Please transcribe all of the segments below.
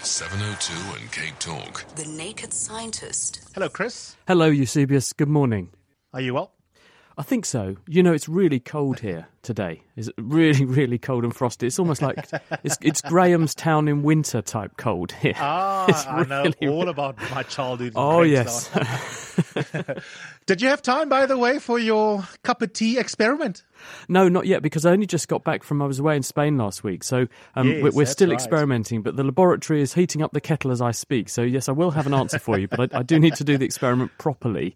702 and Cape Talk. The Naked Scientist. Hello, Chris. Hello, Eusebius. Good morning. Are you well? I think so. You know, it's really cold here today. It's really, really cold and frosty. It's almost like it's Grahamstown in winter type cold here. Ah, I know all about my childhood. Oh, yes. Did you have time, by the way, for your cup of tea experiment? No, not yet, because I only just got back from, I was away in Spain last week. So we're still experimenting, but the laboratory is heating up the kettle as I speak. So yes, I will have an answer for you, but I do need to do the experiment properly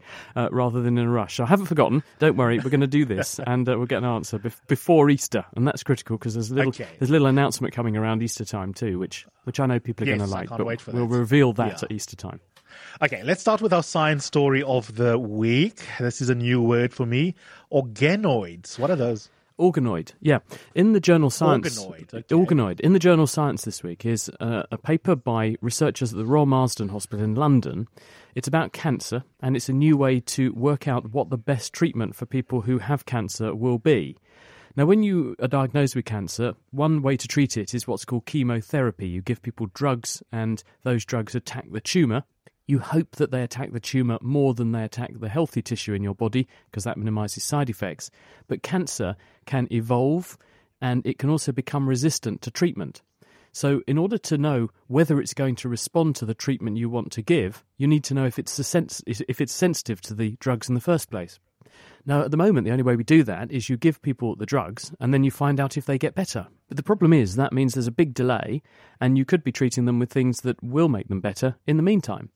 rather than in a rush. I haven't forgotten. Don't worry, we're going to do this and we'll get an answer before Easter. And that's critical because there's a little announcement coming around Easter time too, which I know people are going to like, but we'll reveal that at Easter time. Okay, let's start with our science story of the week. This is a new word for me. Organoids. What are those? Organoid, yeah. In the journal Science... Organoid. In the journal Science this week is a paper by researchers at the Royal Marsden Hospital in London. It's about cancer, and it's a new way to work out what the best treatment for people who have cancer will be. Now, when you are diagnosed with cancer, one way to treat it is what's called chemotherapy. You give people drugs, and those drugs attack the tumour. You hope that they attack the tumour more than they attack the healthy tissue in your body because that minimises side effects. But cancer can evolve and it can also become resistant to treatment. So in order to know whether it's going to respond to the treatment you want to give, you need to know if it's sensitive to the drugs in the first place. Now, at the moment, the only way we do that is you give people the drugs and then you find out if they get better. But the problem is that means there's a big delay and you could be treating them with things that will make them better in the meantime.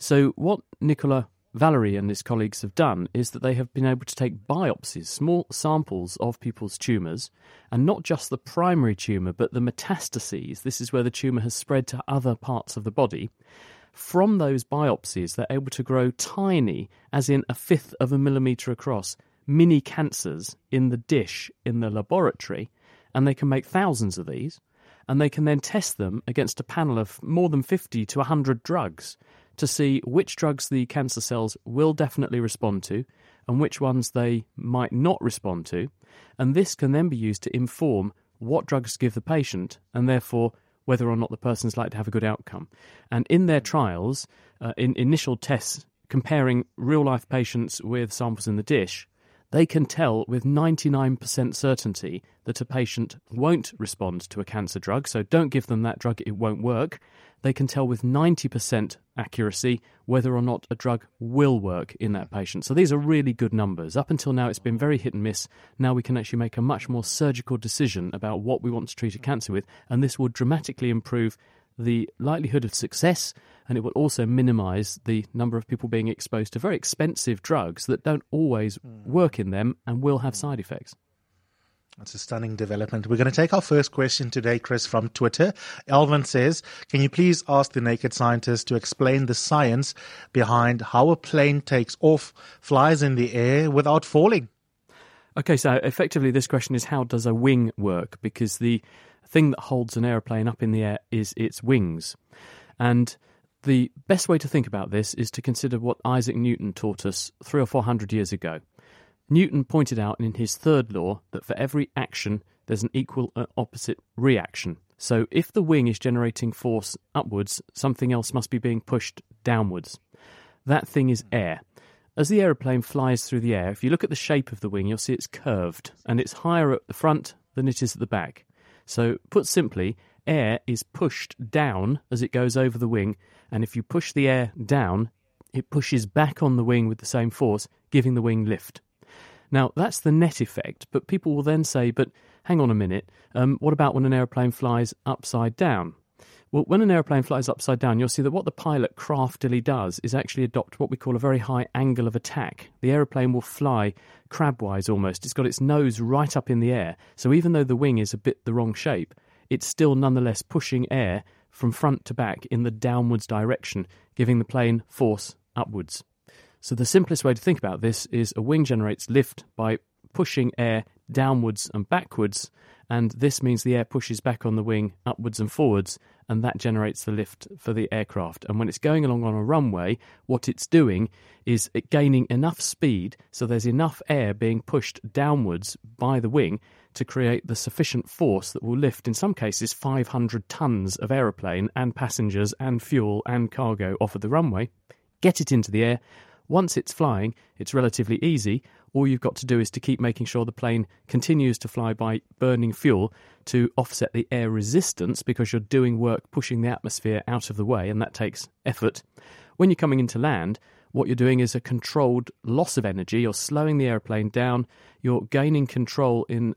So what Nicola Valery and his colleagues have done is that they have been able to take biopsies, small samples of people's tumours, and not just the primary tumour but the metastases. This is where the tumour has spread to other parts of the body. From those biopsies, they're able to grow tiny, as in 1/5 of a millimetre across, mini cancers in the dish in the laboratory, and they can make thousands of these, and they can then test them against a panel of more than 50 to 100 drugs to see which drugs the cancer cells will definitely respond to and which ones they might not respond to, and this can then be used to inform what drugs to give the patient and therefore whether or not the person's likely to have a good outcome. And in their trials, in initial tests comparing real-life patients with samples in the dish, they can tell with 99% certainty that a patient won't respond to a cancer drug, so don't give them that drug, it won't work. They can tell with 90% accuracy whether or not a drug will work in that patient. So these are really good numbers. Up until now, it's been very hit and miss. Now we can actually make a much more surgical decision about what we want to treat a cancer with, and this will dramatically improve the likelihood of success, and it will also minimise the number of people being exposed to very expensive drugs that don't always work in them and will have side effects. That's a stunning development. We're going to take our first question today, Chris, from Twitter. Elvin says, can you please ask the Naked Scientist to explain the science behind how a plane takes off, flies in the air without falling? Okay, so effectively this question is how does a wing work? Because the thing that holds an aeroplane up in the air is its wings. And the best way to think about this is to consider what Isaac Newton taught us 300 or 400 years ago. Newton pointed out in his third law that for every action, there's an equal and opposite reaction. So if the wing is generating force upwards, something else must be being pushed downwards. That thing is air. As the aeroplane flies through the air, if you look at the shape of the wing, you'll see it's curved, and it's higher at the front than it is at the back. So put simply, air is pushed down as it goes over the wing, and if you push the air down, it pushes back on the wing with the same force, giving the wing lift. Now, that's the net effect, but people will then say, but hang on a minute, what about when an aeroplane flies upside down? Well, when an aeroplane flies upside down, you'll see that what the pilot craftily does is actually adopt what we call a very high angle of attack. The aeroplane will fly crabwise almost. It's got its nose right up in the air, so even though the wing is a bit the wrong shape, it's still nonetheless pushing air from front to back in the downwards direction, giving the plane force upwards. So the simplest way to think about this is a wing generates lift by pushing air downwards and backwards, and this means the air pushes back on the wing upwards and forwards, and that generates the lift for the aircraft. And when it's going along on a runway, what it's doing is it gaining enough speed so there's enough air being pushed downwards by the wing to create the sufficient force that will lift, in some cases, 500 tons of aeroplane and passengers and fuel and cargo off of the runway, get it into the air. Once it's flying, it's relatively easy. All you've got to do is to keep making sure the plane continues to fly by burning fuel to offset the air resistance, because you're doing work pushing the atmosphere out of the way, and that takes effort. When you're coming into land, what you're doing is a controlled loss of energy. You're slowing the aeroplane down. You're gaining control and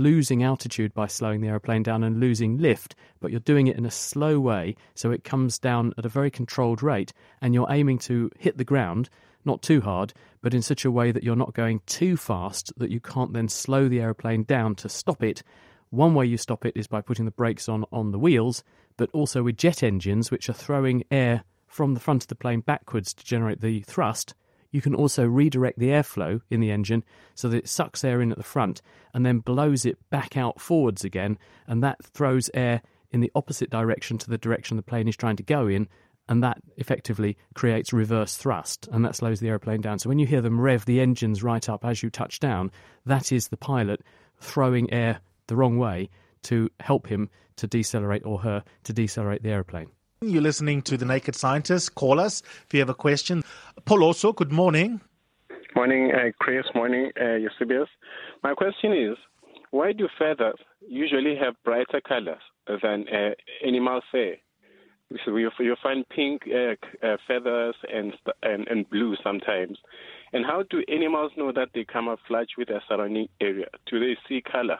losing altitude by slowing the aeroplane down and losing lift, but you're doing it in a slow way, so it comes down at a very controlled rate, and you're aiming to hit the ground, not too hard, but in such a way that you're not going too fast that you can't then slow the aeroplane down to stop it. One way you stop it is by putting the brakes on the wheels, but also with jet engines, which are throwing air from the front of the plane backwards to generate the thrust. You can also redirect the airflow in the engine so that it sucks air in at the front and then blows it back out forwards again, and that throws air in the opposite direction to the direction the plane is trying to go in, and that effectively creates reverse thrust, and that slows the aeroplane down. So when you hear them rev the engines right up as you touch down, that is the pilot throwing air the wrong way to help him to decelerate, or her to decelerate, the aeroplane. You're listening to The Naked Scientist. Call us if you have a question. Paul also, good morning. Morning, Chris. Morning, Eusebius. My question is, why do feathers usually have brighter colors than animals say? So you'll find pink feathers and blue sometimes. And how do animals know that they camouflage with their surrounding area? Do they see color?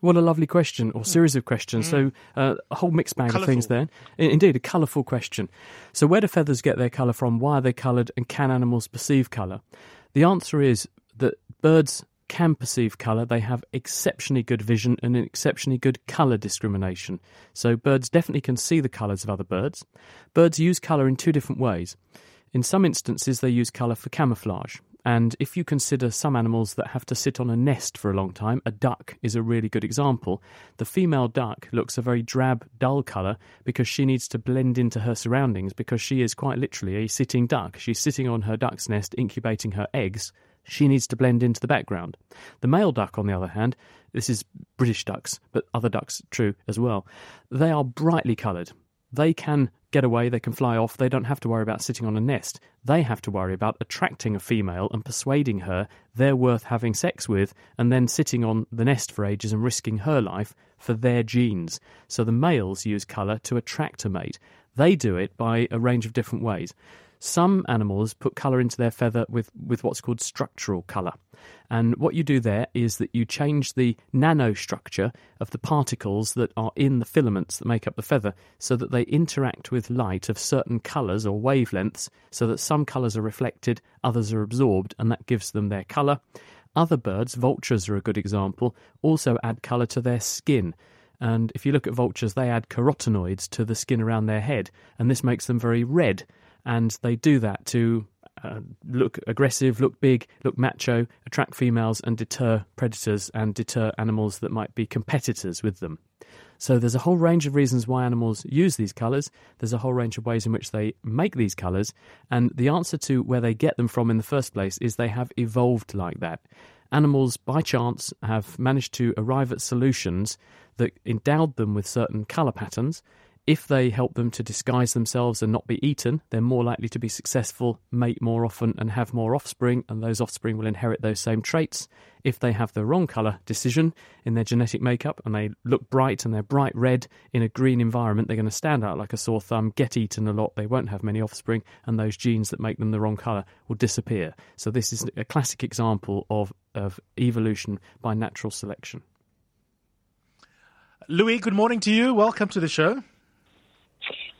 What a lovely question, or series of questions. So a whole mixed bag of things there. Indeed, a colourful question. So where do feathers get their colour from? Why are they coloured? And can animals perceive colour? The answer is that birds can perceive colour. They have exceptionally good vision and an exceptionally good colour discrimination. So birds definitely can see the colours of other birds. Birds use colour in two different ways. In some instances, they use colour for camouflage. And if you consider some animals that have to sit on a nest for a long time, a duck is a really good example. The female duck looks a very drab, dull colour because she needs to blend into her surroundings, because she is quite literally a sitting duck. She's sitting on her duck's nest incubating her eggs. She needs to blend into the background. The male duck, on the other hand, this is British ducks, but other ducks true as well, they are brightly coloured. They can get away, they can fly off, they don't have to worry about sitting on a nest. They have to worry about attracting a female and persuading her they're worth having sex with, and then sitting on the nest for ages and risking her life for their genes. So the males use colour to attract a mate. They do it by a range of different ways. Some animals put colour into their feather with what's called structural colour. And what you do there is that you change the nanostructure of the particles that are in the filaments that make up the feather so that they interact with light of certain colours or wavelengths, so that some colours are reflected, others are absorbed, and that gives them their colour. Other birds, vultures are a good example, also add colour to their skin. And if you look at vultures, they add carotenoids to the skin around their head, and this makes them very red. And they do that to look aggressive, look big, look macho, attract females and deter predators and deter animals that might be competitors with them. So there's a whole range of reasons why animals use these colours. There's a whole range of ways in which they make these colours. And the answer to where they get them from in the first place is they have evolved like that. Animals, by chance, have managed to arrive at solutions that endowed them with certain colour patterns. If they help them to disguise themselves and not be eaten, they're more likely to be successful, mate more often and have more offspring, and those offspring will inherit those same traits. If they have the wrong colour decision in their genetic makeup and they look bright and they're bright red in a green environment, they're going to stand out like a sore thumb, get eaten a lot, they won't have many offspring, and those genes that make them the wrong colour will disappear. So this is a classic example of evolution by natural selection. Louis, good morning to you. Welcome to the show.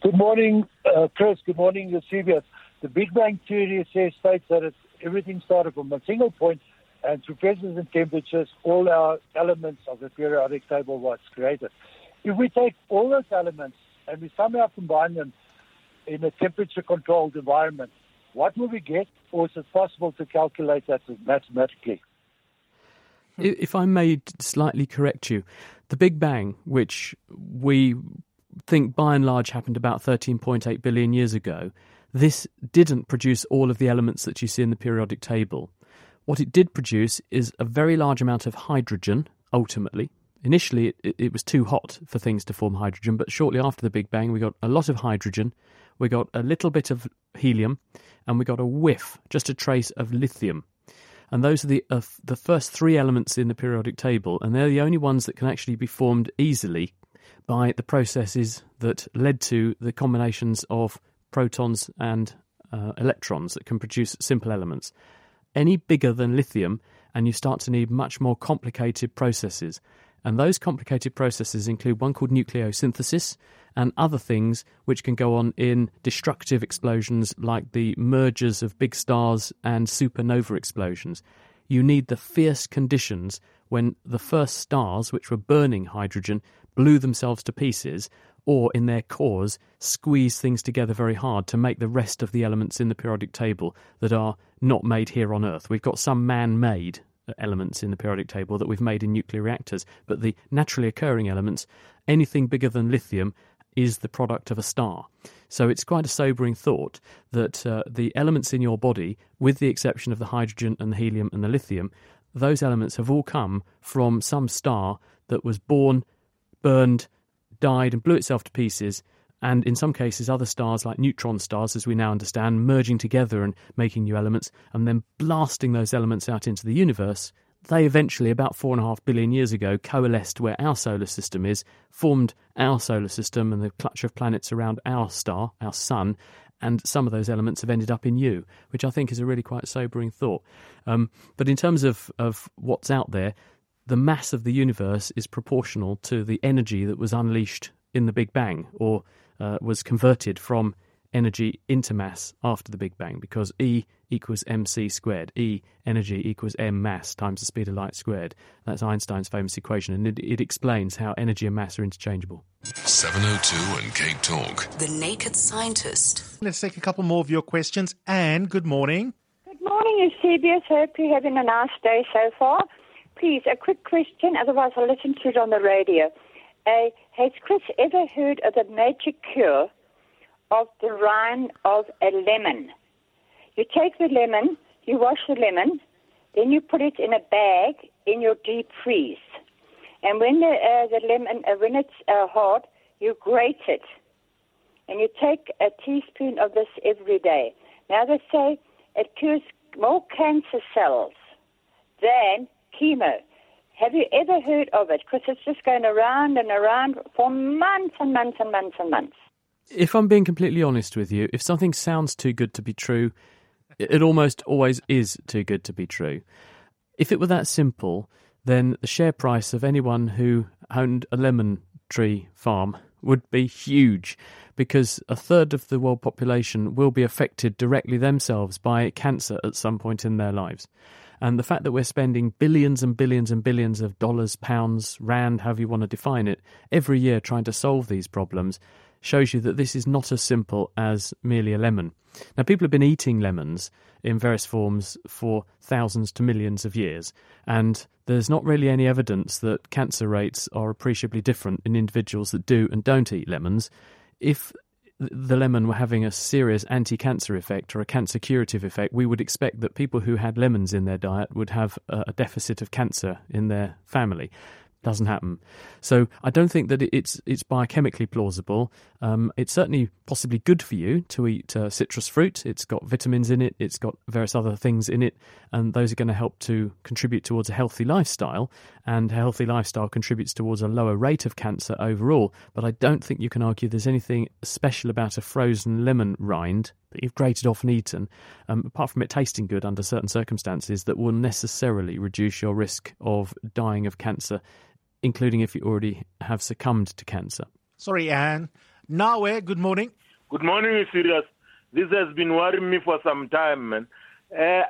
Good morning, Chris. Good morning, Eusebius. The Big Bang Theory states that everything started from a single point, and through pressures and temperatures, all our elements of the periodic table was created. If we take all those elements and we somehow combine them in a temperature-controlled environment, what will we get, or is it possible to calculate that mathematically? If I may slightly correct you, the Big Bang, which we think by and large happened about 13.8 billion years ago, this didn't produce all of the elements that you see in the periodic table. What it did produce is a very large amount of hydrogen, ultimately. Initially, it was too hot for things to form hydrogen, but shortly after the Big Bang, we got a lot of hydrogen, we got a little bit of helium, and we got a whiff, just a trace of lithium. And those are the first three elements in the periodic table, and they're the only ones that can actually be formed easily by the processes that led to the combinations of protons and electrons that can produce simple elements. Any bigger than lithium, and you start to need much more complicated processes. And those complicated processes include one called nucleosynthesis and other things which can go on in destructive explosions like the mergers of big stars and supernova explosions. You need the fierce conditions when the first stars, which were burning hydrogen, blew themselves to pieces or, in their cores, squeeze things together very hard to make the rest of the elements in the periodic table that are not made here on Earth. We've got some man-made elements in the periodic table that we've made in nuclear reactors, but the naturally occurring elements, anything bigger than lithium, is the product of a star. So it's quite a sobering thought that the elements in your body, with the exception of the hydrogen and the helium and the lithium, those elements have all come from some star that was born, burned, died and blew itself to pieces, and in some cases other stars like neutron stars, as we now understand, merging together and making new elements and then blasting those elements out into the universe. They eventually, about 4.5 billion years ago, coalesced where our solar system is, formed our solar system and the clutch of planets around our star, our sun, and some of those elements have ended up in you, which I think is a really quite sobering thought. But in terms of what's out there, the mass of the universe is proportional to the energy that was unleashed in the Big Bang, or was converted from energy into mass after the Big Bang, because E equals mc squared. E, energy, equals m mass times the speed of light squared. That's Einstein's famous equation, and it explains how energy and mass are interchangeable. 702 and Cape Talk. The Naked Scientist. Let's take a couple more of your questions. Anne, good morning. Good morning, Eusebius. Hope you're having a nice day so far. Please, a quick question, otherwise I'll listen to it on the radio. Has Chris ever heard of the magic cure of the rind of a lemon? You take the lemon, you wash the lemon, then you put it in a bag in your deep freeze. And when the lemon, when it's hard, you grate it. And you take a teaspoon of this every day. Now they say it cures more cancer cells than chemo. Have you ever heard of it? Because it's just going around and around for months and months and months and months. If I'm being completely honest with you, if something sounds too good to be true, it almost always is too good to be true. If it were that simple, then the share price of anyone who owned a lemon tree farm would be huge, because a third of the world population will be affected directly themselves by cancer at some point in their lives. And the fact that we're spending billions and billions and billions of dollars, pounds, rand, however you want to define it, every year trying to solve these problems shows you that this is not as simple as merely a lemon. Now, people have been eating lemons in various forms for thousands to millions of years, and there's not really any evidence that cancer rates are appreciably different in individuals that do and don't eat lemons. If the lemon were having a serious anti-cancer effect or a cancer curative effect, we would expect that people who had lemons in their diet would have a deficit of cancer in their family. Doesn't happen. So I don't think that it's biochemically plausible. It's certainly possibly good for you to eat citrus fruit. It's got vitamins in it. It's got various other things in it. And those are going to help to contribute towards a healthy lifestyle. And a healthy lifestyle contributes towards a lower rate of cancer overall. But I don't think you can argue there's anything special about a frozen lemon rind that you've grated off and eaten, apart from it tasting good under certain circumstances, that will necessarily reduce your risk of dying of cancer, including if you already have succumbed to cancer. Sorry, Anne. Nawe, good morning. Good morning, Sirius. This has been worrying me for some time, man.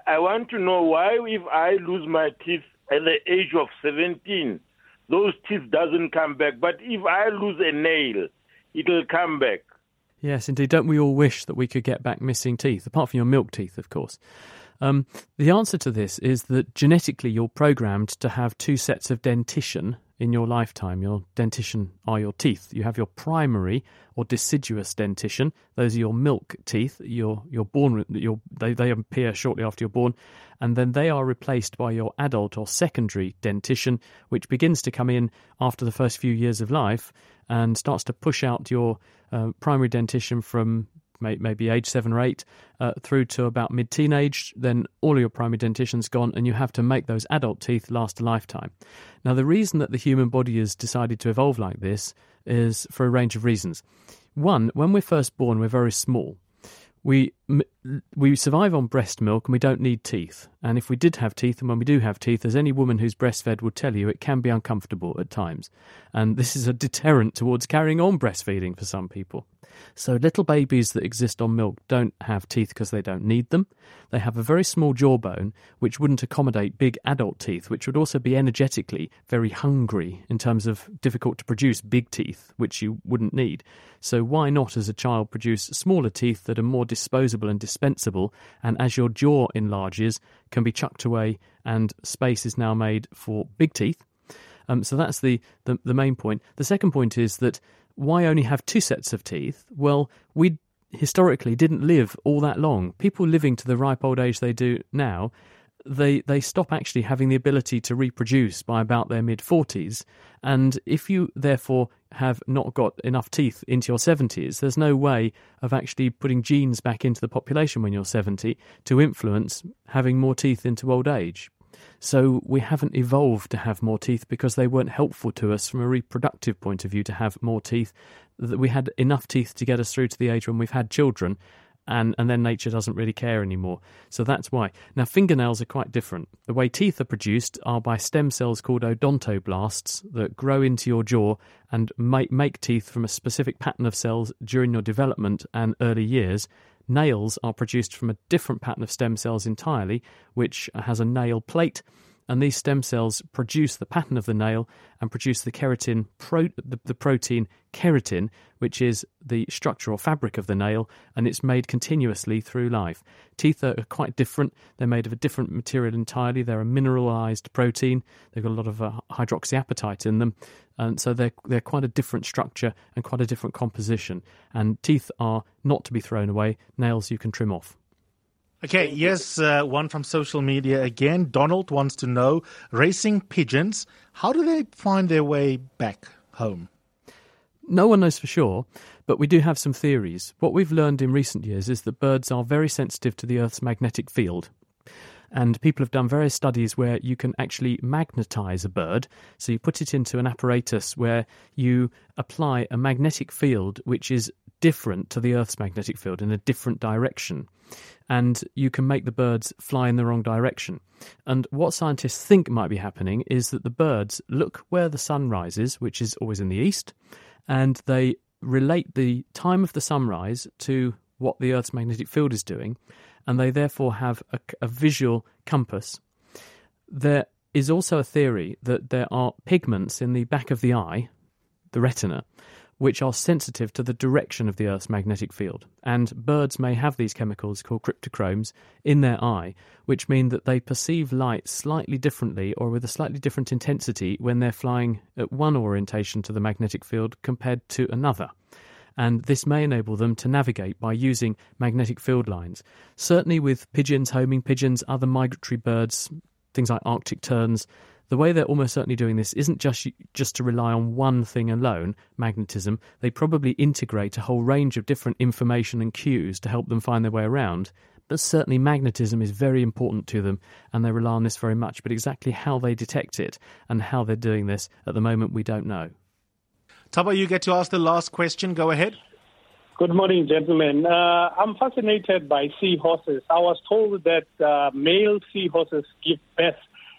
I want to know why, if I lose my teeth at the age of 17, those teeth doesn't come back. But if I lose a nail, it'll come back. Yes, indeed. Don't we all wish that we could get back missing teeth, apart from your milk teeth, of course. The answer to this is that genetically you're programmed to have two sets of dentition in your lifetime. Your dentition are your teeth. You have your primary or deciduous dentition. Those are your milk teeth. You're born, they appear shortly after you're born, and then they are replaced by your adult or secondary dentition, which begins to come in after the first few years of life and starts to push out your primary dentition from maybe age 7 or 8 through to about mid-teenage. Then all of your primary dentition's gone and you have to make those adult teeth last a lifetime. Now, the reason that the human body has decided to evolve like this is for a range of reasons. One, when we're first born, we're very small. We survive on breast milk and we don't need teeth. And if we did have teeth, and when we do have teeth, as any woman who's breastfed will tell you, it can be uncomfortable at times. And this is a deterrent towards carrying on breastfeeding for some people. So little babies that exist on milk don't have teeth because they don't need them. They have a very small jawbone, which wouldn't accommodate big adult teeth, which would also be energetically very hungry in terms of difficult to produce big teeth, which you wouldn't need. So why not, as a child, produce smaller teeth that are more disposable and dispensable, and as your jaw enlarges, can be chucked away and space is now made for big teeth. So that's the main point. The second point is that why only have two sets of teeth? Well, we historically didn't live all that long. People living to the ripe old age they do now, they stop actually having the ability to reproduce by about their mid-40s. And if you, therefore, have not got enough teeth into your 70s, there's no way of actually putting genes back into the population when you're 70 to influence having more teeth into old age. So we haven't evolved to have more teeth because they weren't helpful to us from a reproductive point of view to have more teeth. That we had enough teeth to get us through to the age when we've had children, and then nature doesn't really care anymore. So that's why. Now, fingernails are quite different. The way teeth are produced are by stem cells called odontoblasts that grow into your jaw and make teeth from a specific pattern of cells during your development and early years. Nails are produced from a different pattern of stem cells entirely, which has a nail plate, and these stem cells produce the pattern of the nail and produce the keratin, the protein keratin, which is the structure or fabric of the nail, and it's made continuously through life. Teeth are quite different. They're made of a different material entirely. They're a mineralized protein. They've got a lot of hydroxyapatite in them, and so they're quite a different structure and quite a different composition. And teeth are not to be thrown away. Nails you can trim off. Okay, yes, one from social media again. Donald wants to know, racing pigeons, how do they find their way back home? No one knows for sure, but we do have some theories. What we've learned in recent years is that birds are very sensitive to the Earth's magnetic field. And people have done various studies where you can actually magnetize a bird. So you put it into an apparatus where you apply a magnetic field which is different to the Earth's magnetic field in a different direction. And you can make the birds fly in the wrong direction. And what scientists think might be happening is that the birds look where the sun rises, which is always in the east, and they relate the time of the sunrise to what the Earth's magnetic field is doing, and they therefore have a visual compass. There is also a theory that there are pigments in the back of the eye, the retina, which are sensitive to the direction of the Earth's magnetic field. And birds may have these chemicals called cryptochromes in their eye, which mean that they perceive light slightly differently or with a slightly different intensity when they're flying at one orientation to the magnetic field compared to another. And this may enable them to navigate by using magnetic field lines. Certainly with pigeons, homing pigeons, other migratory birds, things like Arctic terns, the way they're almost certainly doing this isn't just to rely on one thing alone, magnetism. They probably integrate a whole range of different information and cues to help them find their way around. But certainly magnetism is very important to them, and they rely on this very much. But exactly how they detect it and how they're doing this at the moment, we don't know. Taba, you get to ask the last question. Go ahead. Good morning, gentlemen. I'm fascinated by seahorses. I was told that male seahorses give birth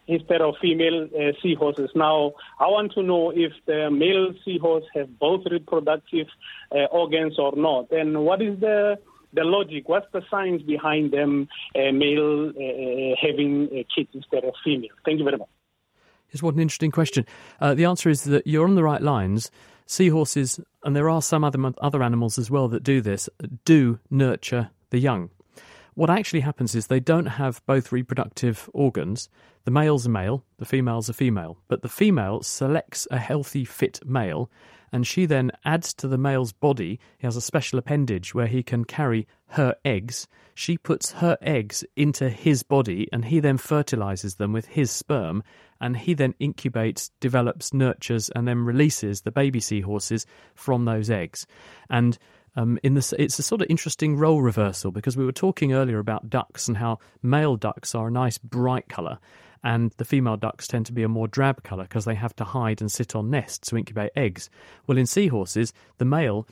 instead of female seahorses. Now, I want to know if the male seahorse has both reproductive organs or not. And what is the logic? What's the science behind them male having kids instead of female? Thank you very much. Yes, what an interesting question. The answer is that you're on the right lines. Seahorses, and there are some other animals as well that do this, do nurture the young. What actually happens is they don't have both reproductive organs. The male's a male, the female's a female. But the female selects a healthy, fit male, and she then adds to the male's body. He has a special appendage where he can carry her eggs. She puts her eggs into his body, and he then fertilises them with his sperm, and he then incubates, develops, nurtures, and then releases the baby seahorses from those eggs. And it's a sort of interesting role reversal, because we were talking earlier about ducks and how male ducks are a nice bright colour and the female ducks tend to be a more drab colour because they have to hide and sit on nests to incubate eggs. Well, in seahorses, the male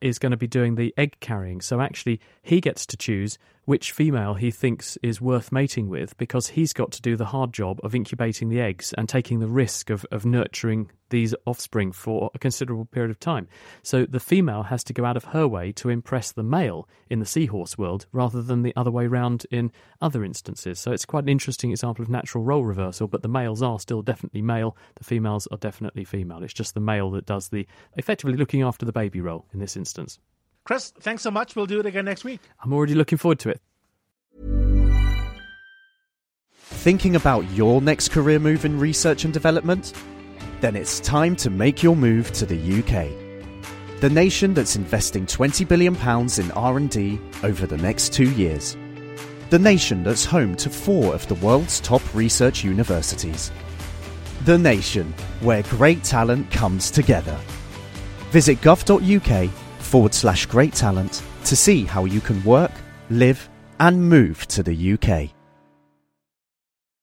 is going to be doing the egg carrying, so actually he gets to choose which female he thinks is worth mating with, because he's got to do the hard job of incubating the eggs and taking the risk of nurturing these offspring for a considerable period of time. So the female has to go out of her way to impress the male in the seahorse world rather than the other way round in other instances. So it's quite an interesting example of natural role reversal, but the males are still definitely male, the females are definitely female. It's just the male that does the effectively looking after the baby role in this instance. Chris, thanks so much. We'll do it again next week. I'm already looking forward to it. Thinking about your next career move in research and development? Then it's time to make your move to the UK. The nation that's investing £20 billion in R&D over the next 2 years. The nation that's home to 4 of the world's top research universities. The nation where great talent comes together. Visit gov.uk/great-talent to see how you can work, live and move to the UK.